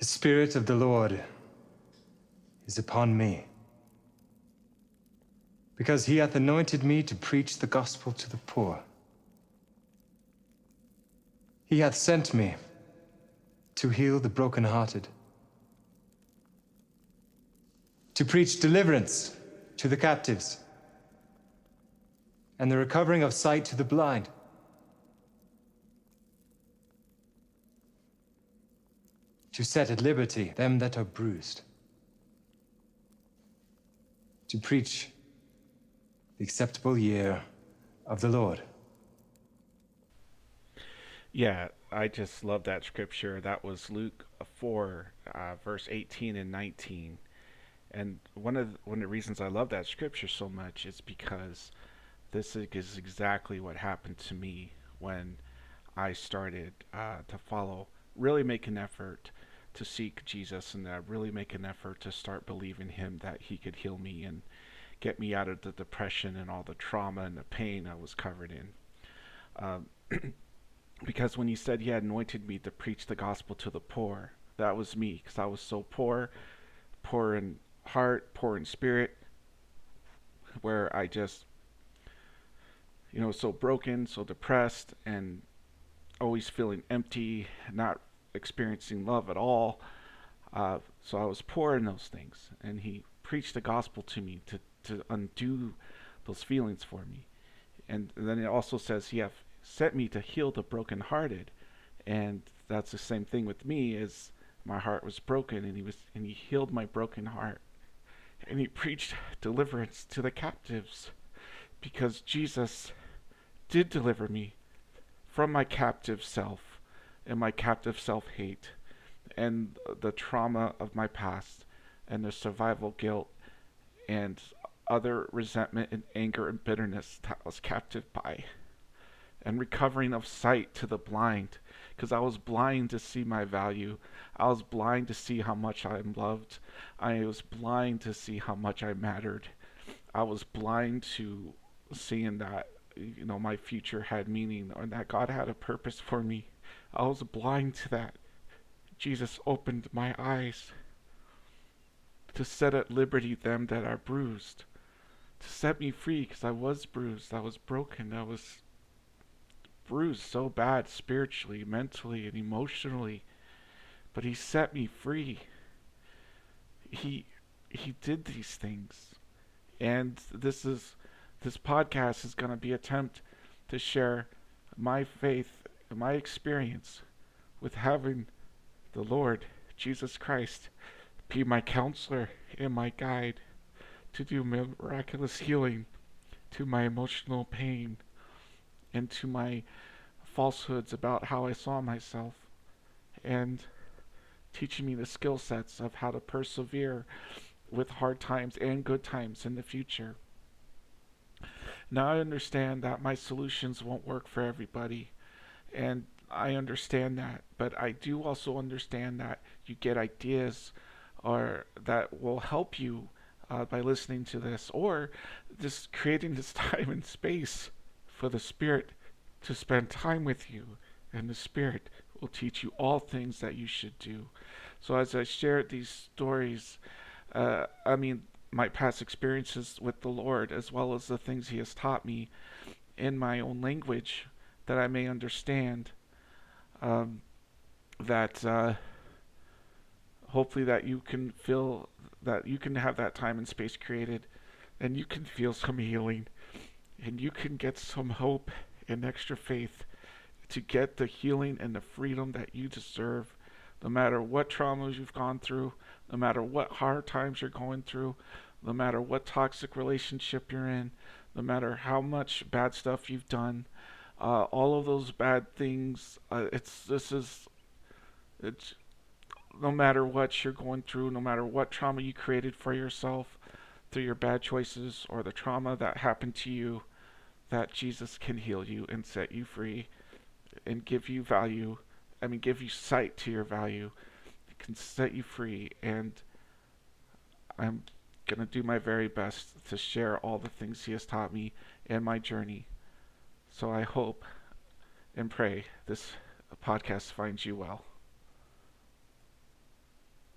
The Spirit of the Lord is upon me, because he hath anointed me to preach the gospel to the poor. He hath sent me to heal the brokenhearted, to preach deliverance to the captives, and the recovering of sight to the blind, to set at liberty them that are bruised, to preach the acceptable year of the Lord. Yeah, I just love that scripture. That was Luke 4, verse 18 and 19. And one of the reasons I love that scripture so much is because this is exactly what happened to me when I started to follow, really make an effort to seek Jesus, and really make an effort to start believing him that he could heal me and get me out of the depression and all the trauma and the pain I was covered in. Because when he said he had anointed me to preach the gospel to the poor, that was me, because I was so poor in heart, poor in spirit, where I just, so broken, so depressed, and always feeling empty, not experiencing love at all. So I was poor in those things, and he preached the gospel to me to undo those feelings for me. And then it also says he hath sent me to heal the brokenhearted, and that's the same thing with me. Is my heart was broken, and he healed my broken heart, and he preached deliverance to the captives, because Jesus did deliver me from my captive self and my captive self-hate and the trauma of my past and the survival guilt and other resentment and anger and bitterness that I was captive by, and recovering of sight to the blind, because I was blind to see my value. I was blind to see how much I am loved. I was blind to see how much I mattered. I was blind to seeing that my future had meaning, or that God had a purpose for me. I was blind to that. Jesus opened my eyes to set at liberty them that are bruised, to set me free, because I was bruised, I was broken, I was bruised so bad spiritually, mentally, and emotionally, but he set me free. He did these things, and this podcast is going to be an attempt to share my faith, my experience with having the Lord Jesus Christ be my counselor and my guide to do miraculous healing to my emotional pain and to my falsehoods about how I saw myself, and teaching me the skill sets of how to persevere with hard times and good times in the future. Now I understand that my solutions won't work for everybody, and I understand that, but I do also understand that you get ideas or that will help you by listening to this, or just creating this time and space for the Spirit to spend time with you, and the Spirit will teach you all things that you should do. So as I shared these stories, my past experiences with the Lord, as well as the things he has taught me in my own language that I may understand, hopefully that you can feel, that you can have that time and space created, and you can feel some healing, and you can get some hope and extra faith to get the healing and the freedom that you deserve. No matter what traumas you've gone through, no matter what hard times you're going through, no matter what toxic relationship you're in, no matter how much bad stuff you've done, all of those bad things, no matter what you're going through, no matter what trauma you created for yourself through your bad choices or the trauma that happened to you, that Jesus can heal you and set you free and give you value. Give you sight to your value. It can set you free, and I'm going to do my very best to share all the things he has taught me and my journey. So I hope and pray this podcast finds you well.